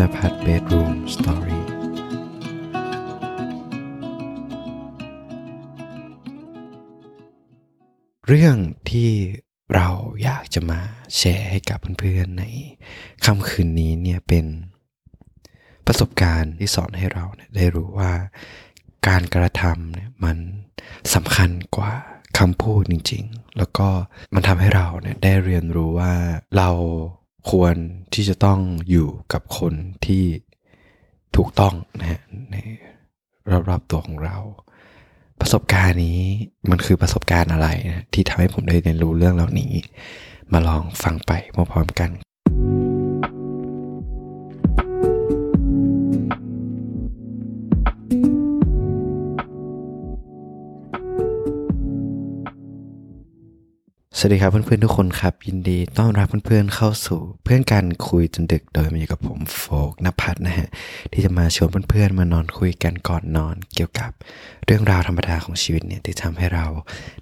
ณภัทร Bedroom Storyเรื่องที่เราอยากจะมาแชร์ให้กับเพื่อนๆในค่ำคืนนี้เนี่ยเป็นประสบการณ์ที่สอนให้เราได้รู้ว่าการกระทำเนี่ยมันสำคัญกว่าคำพูดจริงๆแล้วก็มันทำให้เราเนี่ยได้เรียนรู้ว่าเราควรที่จะต้องอยู่กับคนที่ถูกต้องนะฮะในรอบๆตัวของเราประสบการณ์นี้มันคือประสบการณ์อะไรนะที่ทำให้ผมได้เรียนรู้เรื่องเหล่านี้มาลองฟังไปพร้อมๆกันสวัสดีครับเพื่อนๆทุกคนครับยินดีต้อนรับเพื่อนๆเข้าสู่เพื่อนกันคุยจนดึกโดยมีกับผมโฟกณภัทรนะฮะที่จะมาชวนเพื่อนๆมานอนคุยกันก่อนนอนเกี่ยวกับเรื่องราวธรรมดาของชีวิตเนี่ยที่ทำให้เรา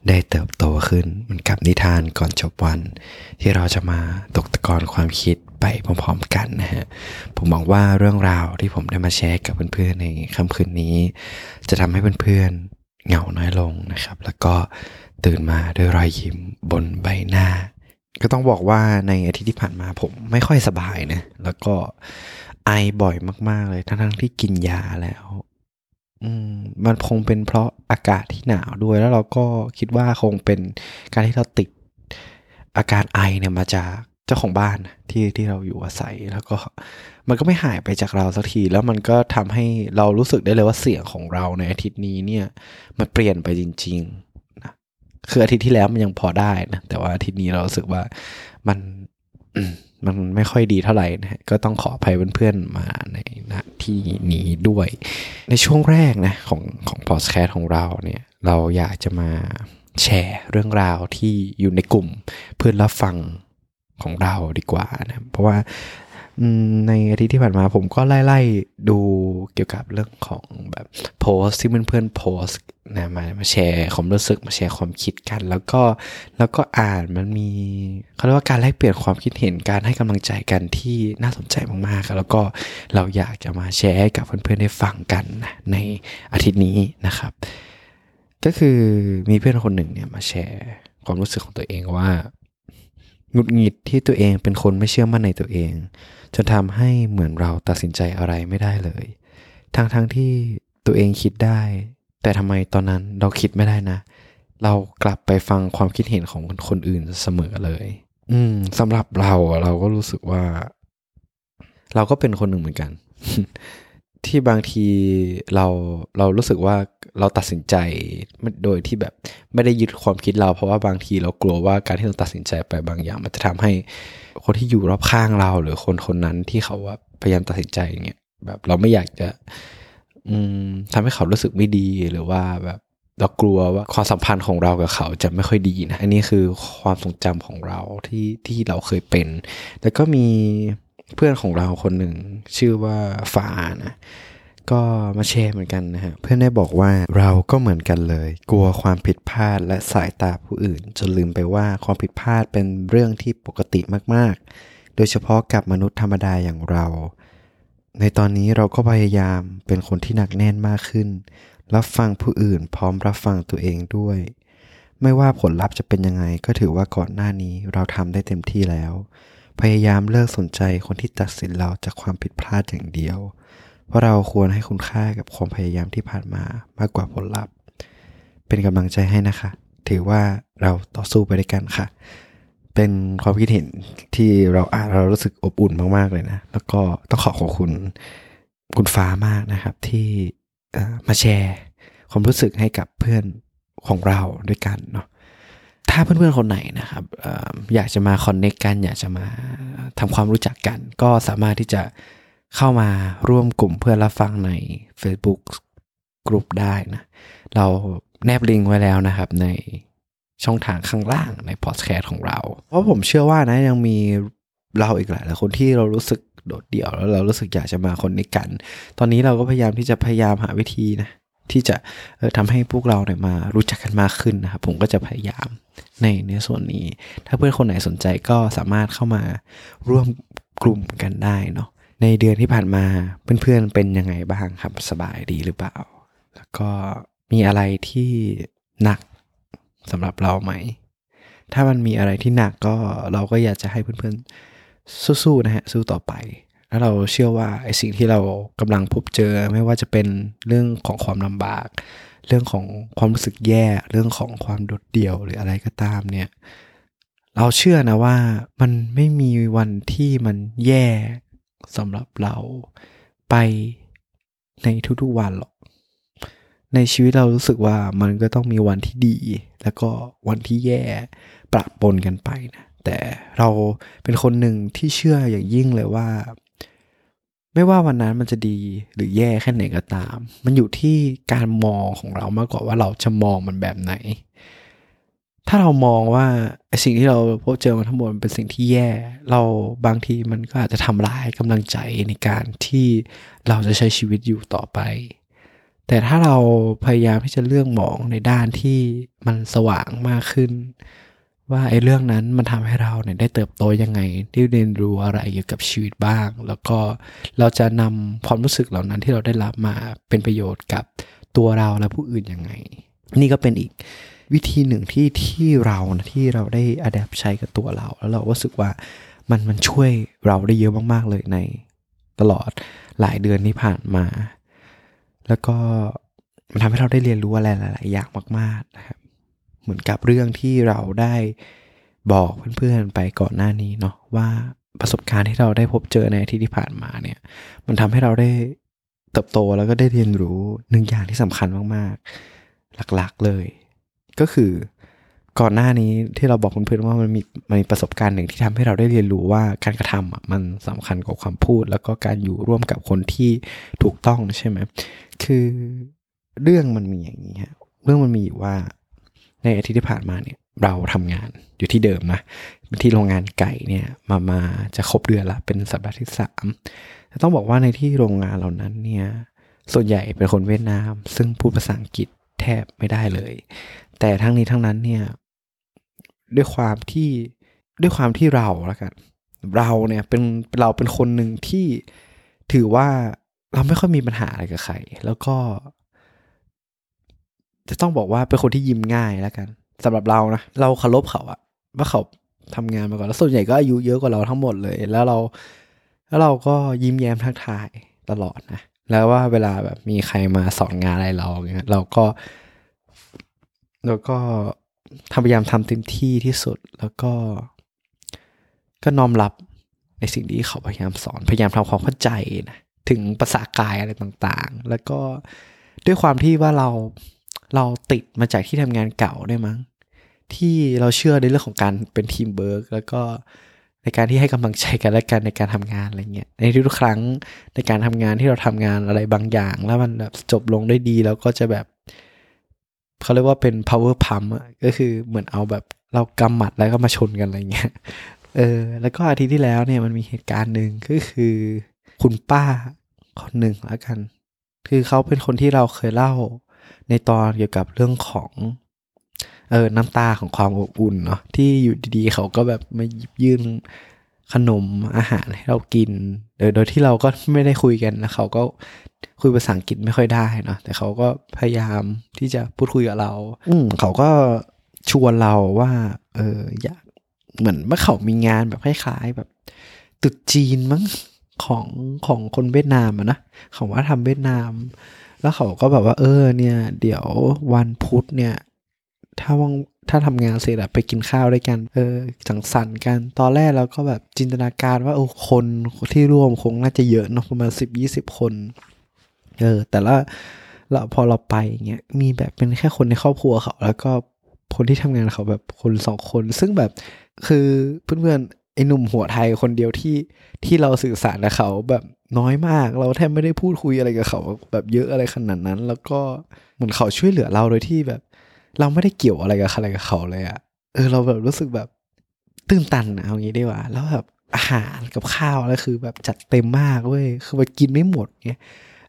ได้เติบโตขึ้นเหมือนกับนิทานก่อนจบวันที่เราจะมาตกตะกอนความคิดไปพร้อมๆกันนะฮะผมหวังว่าเรื่องราวที่ผมได้มาแชร์กับเพื่อนๆในค่ำคืนนี้จะทำให้เพื่อนๆเหงาน้อยลงนะครับแล้วก็ตื่นมาด้วยรอยยิ้มบนใบหน้าก็ต้องบอกว่าในอาทิตย์ที่ผ่านมาผมไม่ค่อยสบายนะแล้วก็ไอบ่อยมากๆเลยทั้งที่กินยาแล้วมันคงเป็นเพราะอากาศที่หนาวด้วยแล้วเราก็คิดว่าคงเป็นการที่เราติดอาการไอเนี่ยมาจากเจ้าของบ้านที่เราอยู่อาศัยแล้วก็มันก็ไม่หายไปจากเราสักทีแล้วมันก็ทำให้เรารู้สึกได้เลยว่าเสียงของเราในอาทิตย์นี้เนี่ยมันเปลี่ยนไปจริงๆคืออาทิตย์ที่แล้วมันยังพอได้นะแต่ว่าอาทิตย์นี้เรารู้สึกว่ามันไม่ค่อยดีเท่าไหร่นะก็ต้องขออภัยเพื่อนๆมาในณที่นี้ด้วยในช่วงแรกนะของพอดแคสต์ของเราเนี่ยเราอยากจะมาแชร์เรื่องราวที่อยู่ในกลุ่มเพื่อนรับฟังของเราดีกว่านะเพราะว่าในอาทิตย์ที่ผ่านมาผมก็ไล่ๆดูเกี่ยวกับเรื่องของแบบโพสต์ที่เพื่อนๆโพสต์นะมาแชร์ความรู้สึกมาแชร์ความคิดกันแล้วก็อ่านมันมีเขาเรียกว่าการแลกเปลี่ยนความคิดเห็นการให้กำลังใจกันที่น่าสนใจมากๆแล้วก็เราอยากจะมาแชร์ให้กับเพื่อนๆได้ฟังกันนะในอาทิตย์นี้นะครับก็คือมีเพื่อนคนหนึ่งเนี่ยมาแชร์ความรู้สึกของตัวเองว่าหงุดหงิดที่ตัวเองเป็นคนไม่เชื่อมั่นในตัวเองจนทำให้เหมือนเราตัดสินใจอะไรไม่ได้เลยทั้งที่ตัวเองคิดได้แต่ทำไมตอนนั้นเราคิดไม่ได้นะเรากลับไปฟังความคิดเห็นของคนอื่นเสมอเลยสำหรับเราก็รู้สึกว่าเราก็เป็นคนหนึ่งเหมือนกัน ที่บางทีเรารู้สึกว่าเราตัดสินใจโดยที่แบบไม่ได้ยึดความคิดเราเพราะว่าบางทีเรากลัวว่าการที่เราตัดสินใจไปบางอย่างมันจะทำให้คนที่อยู่รอบข้างเราหรือคนนั้นที่เขาว่าพยายามตัดสินใจอย่างเงี้ยแบบเราไม่อยากจะทำให้เขารู้สึกไม่ดีหรือว่าแบบเรากลัวว่าความสัมพันธ์ของเรากับเขาจะไม่ค่อยดีนะอันนี้คือความทรงจำของเราที่เราเคยเป็นแต่ก็มีเพื่อนของเราคนหนึ่งชื่อว่าฟ้านะก็มาแชร์เหมือนกันนะฮะเพื่อนได้บอกว่าเราก็เหมือนกันเลยกลัวความผิดพลาดและสายตาผู้อื่นจนลืมไปว่าความผิดพลาดเป็นเรื่องที่ปกติมากๆโดยเฉพาะกับมนุษย์ธรรมดาอย่างเราในตอนนี้เราก็พยายามเป็นคนที่หนักแน่นมากขึ้นรับฟังผู้อื่นพร้อมรับฟังตัวเองด้วยไม่ว่าผลลัพธ์จะเป็นยังไงก็ถือว่าก่อนหน้านี้เราทำได้เต็มที่แล้วพยายามเลิกสนใจคนที่ตัดสินเราจากความผิดพลาดอย่างเดียวเพราะเราควรให้คุณค่ากับความพยายามที่ผ่านมามากกว่าผลลัพธ์เป็นกำลังใจให้นะคะถือว่าเราต่อสู้ไปด้วยกันค่ะเป็นความคิดเห็นที่เราอ่านเรารู้สึกอบอุ่นมากๆเลยนะแล้วก็ต้องขอบคุณคุณฟ้ามากนะครับที่มาแชร์ความรู้สึกให้กับเพื่อนของเราด้วยกันเนาะถ้าเพื่อนๆคนไหนนะครับอยากจะมาคอนเนคกันอยากจะมาทำความรู้จักกันก็สามารถที่จะเข้ามาร่วมกลุ่มเพื่อนรับฟังใน Facebook กลุ่มได้นะเราแนบลิงก์ไว้แล้วนะครับในช่องทางข้างล่างในพอดแคสต์ของเราเพราะผมเชื่อว่านะยังมีเราอีกหลายคนที่เรารู้สึกโดดเดี่ยวแล้วเรารู้สึกอยากจะมาคอนเนคกันตอนนี้เราก็พยายามหาวิธีนะที่จะทำให้พวกเราเนี่ยมารู้จักกันมากขึ้นนะครับผมก็จะพยายามในส่วนนี้ถ้าเพื่อนคนไหนสนใจก็สามารถเข้ามาร่วมกลุ่มกันได้เนาะ ในเดือนที่ผ่านมาเพื่อนๆเป็นยังไงบ้างครับสบายดีหรือเปล่าแล้วก็มีอะไรที่หนักสำหรับเราไหมถ้ามันมีอะไรที่หนักก็เราก็อยากจะให้เพื่อนๆสู้ๆนะฮะสู้ต่อไปแล้วเราเชื่อว่าไอ้สิ่งที่เรากำลังพบเจอไม่ว่าจะเป็นเรื่องของความลำบากเรื่องของความรู้สึกแย่เรื่องของความโดดเดี่ยวหรืออะไรก็ตามเนี่ยเราเชื่อนะว่ามันไม่มีวันที่มันแย่สำหรับเราไปในทุกๆวันหรอกในชีวิตเรารู้สึกว่ามันก็ต้องมีวันที่ดีแล้วก็วันที่แย่ปะปนกันไปนะแต่เราเป็นคนหนึ่งที่เชื่ออย่างยิ่งเลยว่าไม่ว่าวันนั้นมันจะดีหรือแย่แค่ไหนก็ตามมันอยู่ที่การมองของเรามากกว่าว่าเราจะมองมันแบบไหนถ้าเรามองว่าไอ้สิ่งที่เราพบเจอมาทั้งหมดเป็นสิ่งที่แย่เราบางทีมันก็อาจจะทำลายกำลังใจในการที่เราจะใช้ชีวิตอยู่ต่อไปแต่ถ้าเราพยายามที่จะเลือกมองในด้านที่มันสว่างมากขึ้นว่าไอ้เรื่องนั้นมันทำให้เราเนี่ยได้เติบโตยังไงได้เรียนรู้อะไรเกี่ยวกับชีวิตบ้างแล้วก็เราจะนำความรู้สึกเหล่านั้นที่เราได้รับมาเป็นประโยชน์กับตัวเราและผู้อื่นยังไงนี่ก็เป็นอีกวิธีหนึ่งที่เราได้อะแดปใช้กับตัวเราแล้วเราก็รู้สึกว่ามันช่วยเราได้เยอะมากๆเลยในตลอดหลายเดือนที่ผ่านมาแล้วก็มันทำให้เราได้เรียนรู้อะไรหลายๆอย่างมากๆนะครับเหมือนกับเรื่องที่เราได้บอกเพื่อนๆไปก่อนหน้านี้เนาะว่าประสบการณ์ที่เราได้พบเจอในอาทิตย์ที่ผ่านมาเนี่ยมันทำให้เราได้เติบโตแล้วก็ได้เรียนรู้หนึ่งอย่างที่สำคัญมากๆหลักๆเลยก็คือก่อนหน้านี้ที่เราบอกเพื่อนๆว่ามันมีประสบการณ์หนึ่งที่ทำให้เราได้เรียนรู้ว่าการกระทำมันสำคัญกว่าความพูดแล้วก็การอยู่ร่วมกับคนที่ถูกต้องใช่ไหมคือเรื่องมันมีอย่างนี้ฮะเรื่องมันมีว่าในอาทิตย์ที่ผ่านมาเนี่ยเราทำงานอยู่ที่เดิมนะที่โรงงานไก่เนี่ยมาจะครบเดือนละเป็นสัปดาห์ที่3แต่ต้องบอกว่าในที่โรงงานเหล่านั้นเนี่ยส่วนใหญ่เป็นคนเวียดนามซึ่งพูดภาษาอังกฤษแทบไม่ได้เลยแต่ทั้งนี้ทั้งนั้นเนี่ยด้วยความที่เราละกันเราเนี่ยเป็นคนหนึ่งที่ถือว่าเราไม่ค่อยมีปัญหาอะไรกับใครแล้วก็จะต้องบอกว่าเป็นคนที่ยิ้มง่ายละกันสำหรับเรานะเราเคารพเขาอะว่าเขาทำงานมาก่อนแล้วส่วนใหญ่ก็อายุเยอะกว่าเราทั้งหมดเลยแล้วเราก็ยิ้มแย้มทักทายตลอดนะแล้วว่าเวลาแบบมีใครมาสอนงานอะไรเราเงี้ยเราก็พยายามทำเต็มที่ที่สุดแล้วก็น้อมรับในสิ่งที่เขาพยายามสอนพยายามทำความเข้าใจนะถึงภาษากายอะไรต่างๆแล้วก็ด้วยความที่ว่าเราติดมาจากที่ทำงานเก่าได้มั้งที่เราเชื่อในเรื่องของการเป็นทีมเวิร์คแล้วก็ในการที่ให้กำลังใจกันและกันในการทำงานอะไรเงี้ยในทุกๆครั้งในการทำงานที่เราทำงานอะไรบางอย่างแล้วมันแบบจบลงได้ดีแล้วก็จะแบบเขาเรียกว่าเป็น power pump ก็คือเหมือนเอาแบบเรากำหมัดแล้วก็มาชนกันอะไรเงี้ยแล้วก็อาทิตย์ที่แล้วเนี่ยมันมีเหตุการณ์หนึ่งก็คือคุณป้าคนหนึ่งแล้วกันคือเขาเป็นคนที่เราเคยเล่าในตอนเกี่ยวกับเรื่องของน้ำตาของความอบอุ่นเนาะที่อยู่ดีๆเขาก็แบบมาหยิบยื่นขนมอาหารให้เรากินโดยที่เราก็ไม่ได้คุยกันนะเขาก็คุยภาษาอังกฤษไม่ค่อยได้เนาะแต่เขาก็พยายามที่จะพูดคุยกับเราเขาก็ชวนเราว่าอยากเหมือนเมื่อเขามีงานแบบคล้ายๆแบบตรุษจีนมั้งของคนเวียดนามอะนะของวัฒนธรรมเวียดนามแล้วเขาก็แบบว่าเนี่ยเดี๋ยววันพุธเนี่ยถ้าทำงานเสร็จอะไปกินข้าวด้วยกันสังสรรค์กันตอนแรกเราก็แบบจินตนาการว่าคนที่ร่วมคงน่าจะเยอะเนาะประมาณ 10-20 คนแต่ละเราพอเราไปเงี้ยมีแบบเป็นแค่คนในครอบครัวเขาแล้วก็คนที่ทำงานเขาแบบคน2คนซึ่งแบบคือเพื่อนๆไอ้หนุ่มหัวไทยคนเดียวที่เราสื่อสารกับเขาแบบน้อยมากเราแทบไม่ได้พูดคุยอะไรกับเขาแบบเยอะอะไรขนาดนั้นแล้วก็เหมือนเขาช่วยเหลือเราโดยที่แบบเราไม่ได้เกี่ยวอะไรกับอะไรกับเขาเลยอะเราแบบรู้สึกแบบตื่นตันเอางี้ดีกว่าแล้วแบบอาหารกับข้าวอะไรคือแบบจัดเต็มมากเว้ยคือแบบกินไม่หมดเงี้ย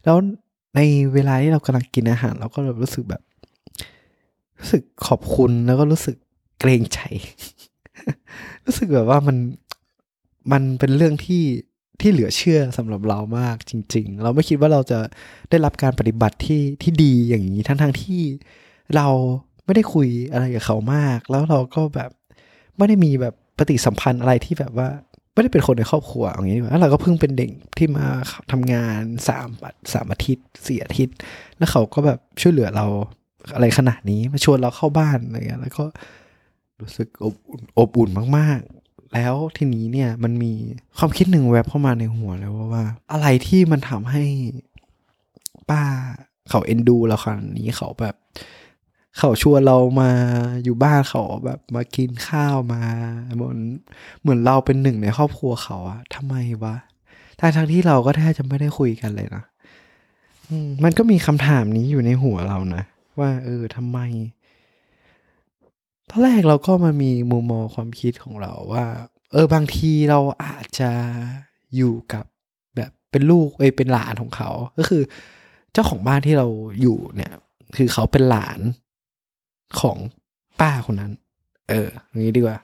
แล้วในเวลาที่เรากำลังกินอาหารเราก็แบบรู้สึกขอบคุณแล้วก็รู้สึกเกรงใจ รู้สึกแบบว่ามันเป็นเรื่องที่ ที่เหลือเชื่อสำหรับเรามากจริงๆเราไม่คิดว่าเราจะได้รับการปฏิบัติที่ดีอย่างนี้ทั้งๆที่เราไม่ได้คุยอะไรกับเขามากแล้วเราก็แบบไม่ได้มีแบบปฏิสัมพันธ์อะไรที่แบบว่าไม่ได้เป็นคนในครอบครัวอย่างนี้ดีกว่าแล้วเราก็เพิ่งเป็นเด็กที่มาทำงาน3อาทิตย์4อาทิตย์แล้วเขาก็แบบช่วยเหลือเราอะไรขนาดนี้มาชวนเราเข้าบ้านอะไรเงี้ยแล้วก็รู้สึกอบอุ่นมากๆแล้วทีนี้เนี่ยมันมีความคิดหนึ่งแวบเข้ามาในหัวเลยว่าอะไรที่มันทำให้ป้าเขาเอ็นดูเราขนาดนี้เขาแบบเขาชวนเรามาอยู่บ้านเขาแบบมากินข้าวมาเหมือนเราเป็นหนึ่งในครอบครัวเขาอะทำไมวะทั้งที่เราก็แทบจะไม่ได้คุยกันเลยนะมันก็มีคำถามนี้อยู่ในหัวเรานะว่าทำไมตอนแรกเราก็มามีมุมมองความคิดของเราว่าบางทีเราอาจจะอยู่กับแบบเป็นลูกเป็นหลานของเขาก็คือเจ้าของบ้านที่เราอยู่เนี่ยคือเขาเป็นหลานของป้าคนนั้นอย่างนี้ดีกว่า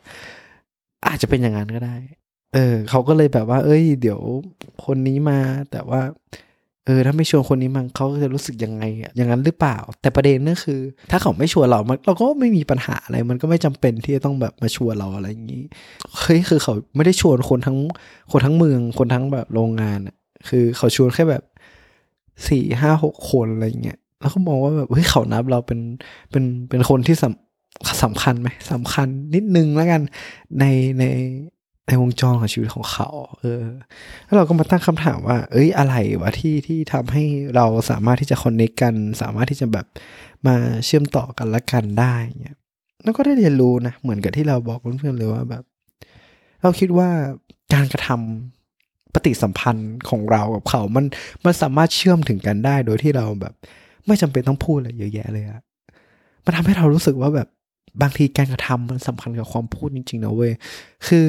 อาจจะเป็นอย่างนั้นก็ได้เขาก็เลยแบบว่าเดี๋ยวคนนี้มาแต่ว่าถ้าไม่ชวนคนนี้มันเขาจะรู้สึกยังไงอย่างนั้นหรือเปล่าแต่ประเด็นนั่นคือถ้าเขาไม่ชวนเราเราก็ไม่มีปัญหาอะไรมันก็ไม่จำเป็นที่จะต้องแบบมาชวนเราอะไรอย่างนี้คือเขาไม่ได้ชวนคนทั้งเมืองคนทั้งแบบโรงงานคือเขาชวนแค่แบบ 4-5-6 คนอะไรอย่างเงี้ยแล้วก็มองว่าแบบเขานับเราเป็นคนที่สำคัญไหมสำคัญนิดนึงแล้วกันในวงจรของชีวิตของเขาแล้วเราก็มาตั้งคำถามว่าอะไรวะที่ทำให้เราสามารถที่จะคอนเนคกันสามารถที่จะแบบมาเชื่อมต่อกันและกันได้เงี้ยแล้วก็ได้เรียนรู้นะเหมือนกับที่เราบอกเพื่อนๆเลยว่าแบบเราคิดว่าการกระทำปฏิสัมพันธ์ของเรากับเขามันสามารถเชื่อมถึงกันได้โดยที่เราแบบไม่จำเป็นต้องพูดอะไรเยอะแยะเลยอะมันทำให้เรารู้สึกว่าแบบบางทีการกระทำมันสำคัญกับความพูดจริงๆนะเว้ยคือ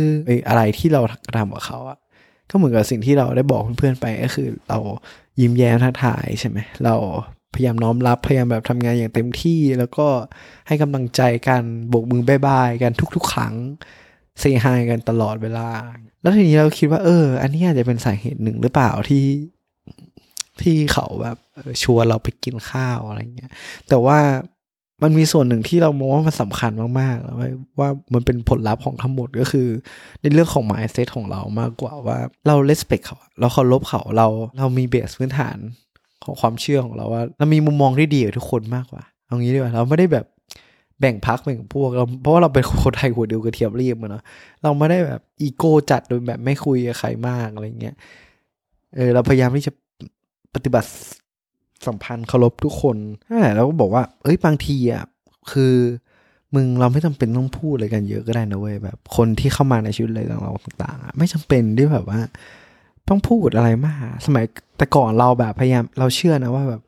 อะไรที่เรากระทำกับเขาอะก็เหมือนกับสิ่งที่เราได้บอกเพื่อนๆไปก็คือเรายิ้มแย้มทักทายใช่ไหมเราพยายามน้อมรับพยายามแบบทำงานอย่างเต็มที่แล้วก็ให้กำลังใจกันโบกมือบ๊ายบายกันทุกๆครั้งเซฮายกันตลอดเวลาแล้วทีนี้เราคิดว่าอันนี้อาจจะเป็นสาเหตุหนึ่งหรือเปล่าที่เขาแบบชวนเราไปกินข้าวอะไรเงี้ยแต่ว่ามันมีส่วนหนึ่งที่เรามองว่ามันสำคัญมากๆแล้วว่ามันเป็นผลลัพธ์ของทั้งหมดก็คือในเรื่องของ mindset ของเรามากกว่าว่าเรา respect เขาเราเคารพเขาเรามีเบสพื้นฐานของความเชื่อของเราว่าเรามีมุมมองที่ดีกับทุกคนมากกว่าเอางี้ดีกว่าเราไม่ได้แบบแบ่งพรรคแบ่งพวกเราเพราะว่าเราเป็นคนไทยหัวเดียวกระเทียมรีบมาเนาะเราไม่ได้แบบอีโก้จัดโดยแบบไม่คุยกับใครมากอะไรเงี้ยเราพยายามที่จะปฏิบัติสัมพันธ์เคารพทุกคนนั่นแหละเราก็บอกว่าบางทีอ่ะคือมึงเราไม่จำเป็นต้องพูดอะไรกันเยอะก็ได้นะเว้ยแบบคนที่เข้ามาในชีวิตอะไรต่างๆไม่จำเป็นที่แบบว่าต้องพูดอะไรมากสมัยแต่ก่อนเราแบบพยายามเราเชื่อนะว่าแบบ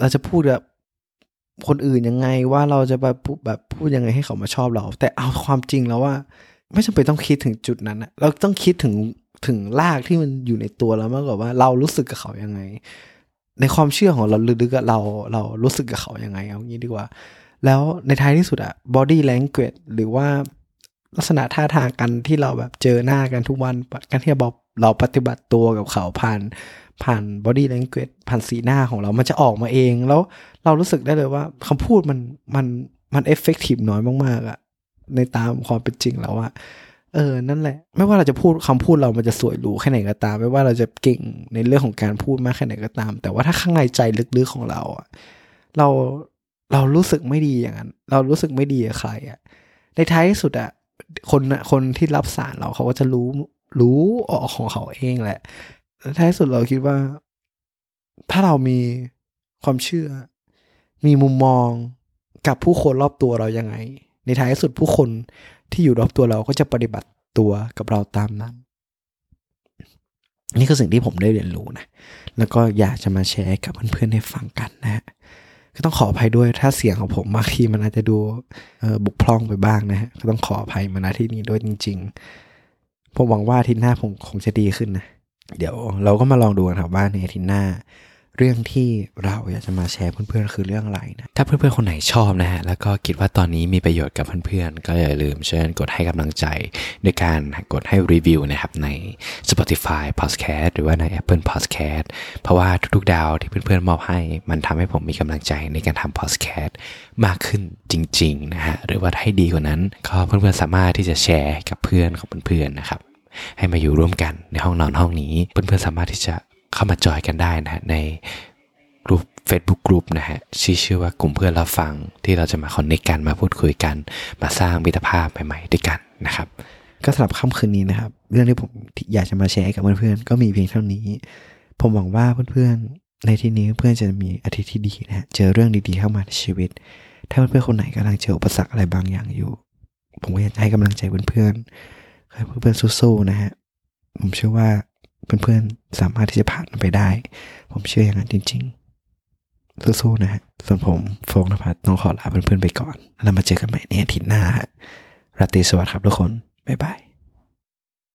เราจะพูดแบบคนอื่นยังไงว่าเราจะแบบพูดยังไงให้เขามาชอบเราแต่เอาความจริงแล้วว่าไม่จำเป็นต้องคิดถึงจุดนั้นนะเราต้องคิดถึงรากที่มันอยู่ในตัวเรามากกว่าว่าเรารู้สึกกับเขายังไงในความเชื่อของเราลึกๆเรารู้สึกกับเขายังไงเอางี้ดีกว่าแล้วในท้ายที่สุดอะ body language หรือว่าลักษณะท่าทางกันที่เราแบบเจอหน้ากันทุกวันการที่เราปฏิบัติตัวกับเขาผ่าน body language ผ่านสีหน้าของเรามันจะออกมาเองแล้วเรารู้สึกได้เลยว่าคำพูดมัน effective น้อยมากๆอะในตามความเป็นจริงแล้วอะนั่นแหละไม่ว่าเราจะพูดคำพูดเรามันจะสวยหรูแค่ไหนก็ตามไม่ว่าเราจะเก่งในเรื่องของการพูดมากแค่ไหนก็ตามแต่ว่าถ้าข้างในใจลึกๆของเราอ่ะเรารู้สึกไม่ดีอย่างนั้นเรารู้สึกไม่ดีกับใครอ่ะในท้ายที่สุดอ่ะคนที่รับสารเราเขาก็จะรู้ออกของเขาเองแหละในท้ายที่สุดเราคิดว่าถ้าเรามีความเชื่อมีมุมมองกับผู้คนรอบตัวเรายังไงในท้ายที่สุดผู้คนที่อยู่รอบตัวเราก็จะปฏิบัติตัวกับเราตามนั้นนี่คือสิ่งที่ผมได้เรียนรู้นะแล้วก็อยากจะมาแชร์กับเพื่อนๆให้ฟังกันนะฮะก็ต้องขออภัยด้วยถ้าเสียงของผมบางทีมันอาจจะดูบกพร่องไปบ้างนะฮะก็ต้องขออภัยมาณที่นี้ด้วยจริงๆผมหวังว่าอาทิตย์หน้าผมคงจะดีขึ้นนะเดี๋ยวเราก็มาลองดูกันครับว่าในอาทิตย์หน้า เรื่องที่เราอยากจะมาแชร์เพื่อนๆคือเรื่องอะไรนะถ้าเพื่อนๆคนไหนชอบนะฮะแล้วก็คิดว่าตอนนี้มีประโยชน์กับเพื่อนๆก็อย่าลืมเชิญกดให้กำลังใจด้วยการกดให้รีวิวนะครับใน Spotify Podcast หรือว่าใน Apple Podcast เพราะว่าทุกๆดาวที่เพื่อนๆมอบให้มันทำให้ผมมีกำลังใจในการทำ Podcast มากขึ้นจริงๆนะฮะหรือว่าให้ดีกว่านั้นก็เพื่อนๆสามารถที่จะแชร์กับเพื่อนของเพื่อนๆนะครับให้มาอยู่ร่วมกันในห้องนอนห้องนี้เพื่อนๆสามารถที่จะเข้ามาจอยกันได้นะในกลุ่ม Facebook Group นะฮะชื่อว่ากลุ่มเพื่อนรับฟังที่เราจะมาคอนเนคกันมาพูดคุยกันมาสร้างมิตรภาพใหม่ๆด้วยกันนะครับก็สำหรับค่ำคืนนี้นะครับเรื่องที่ผมอยากจะมาแชร์กับเพื่อนๆก็มีเพียงเท่านี้ผมหวังว่าเพื่อนๆในที่นี้เพื่อนจะมีอาทิตย์ที่ดีนะเจอเรื่องดีๆเข้ามาในชีวิตถ้าเพื่อนๆคนไหนกำลังเจออุปสรรคอะไรบางอย่างอยู่ผมก็อยากให้กำลังใจเพื่อนๆให้เพื่อนๆสู้ๆนะฮะผมเชื่อว่าเพื่อนๆสามารถที่จะผ่านไปได้ผมเชื่ออย่างนั้นจริงๆสู้ๆนะฮะส่วนผมโฟงนภัสต้องขอลาเพื่อนๆไปก่อนแล้วมาเจอกันใหม่ในอาทิตย์หน้าฮะราตรีสวัสดิ์ครับทุกคนบ๊ายบาย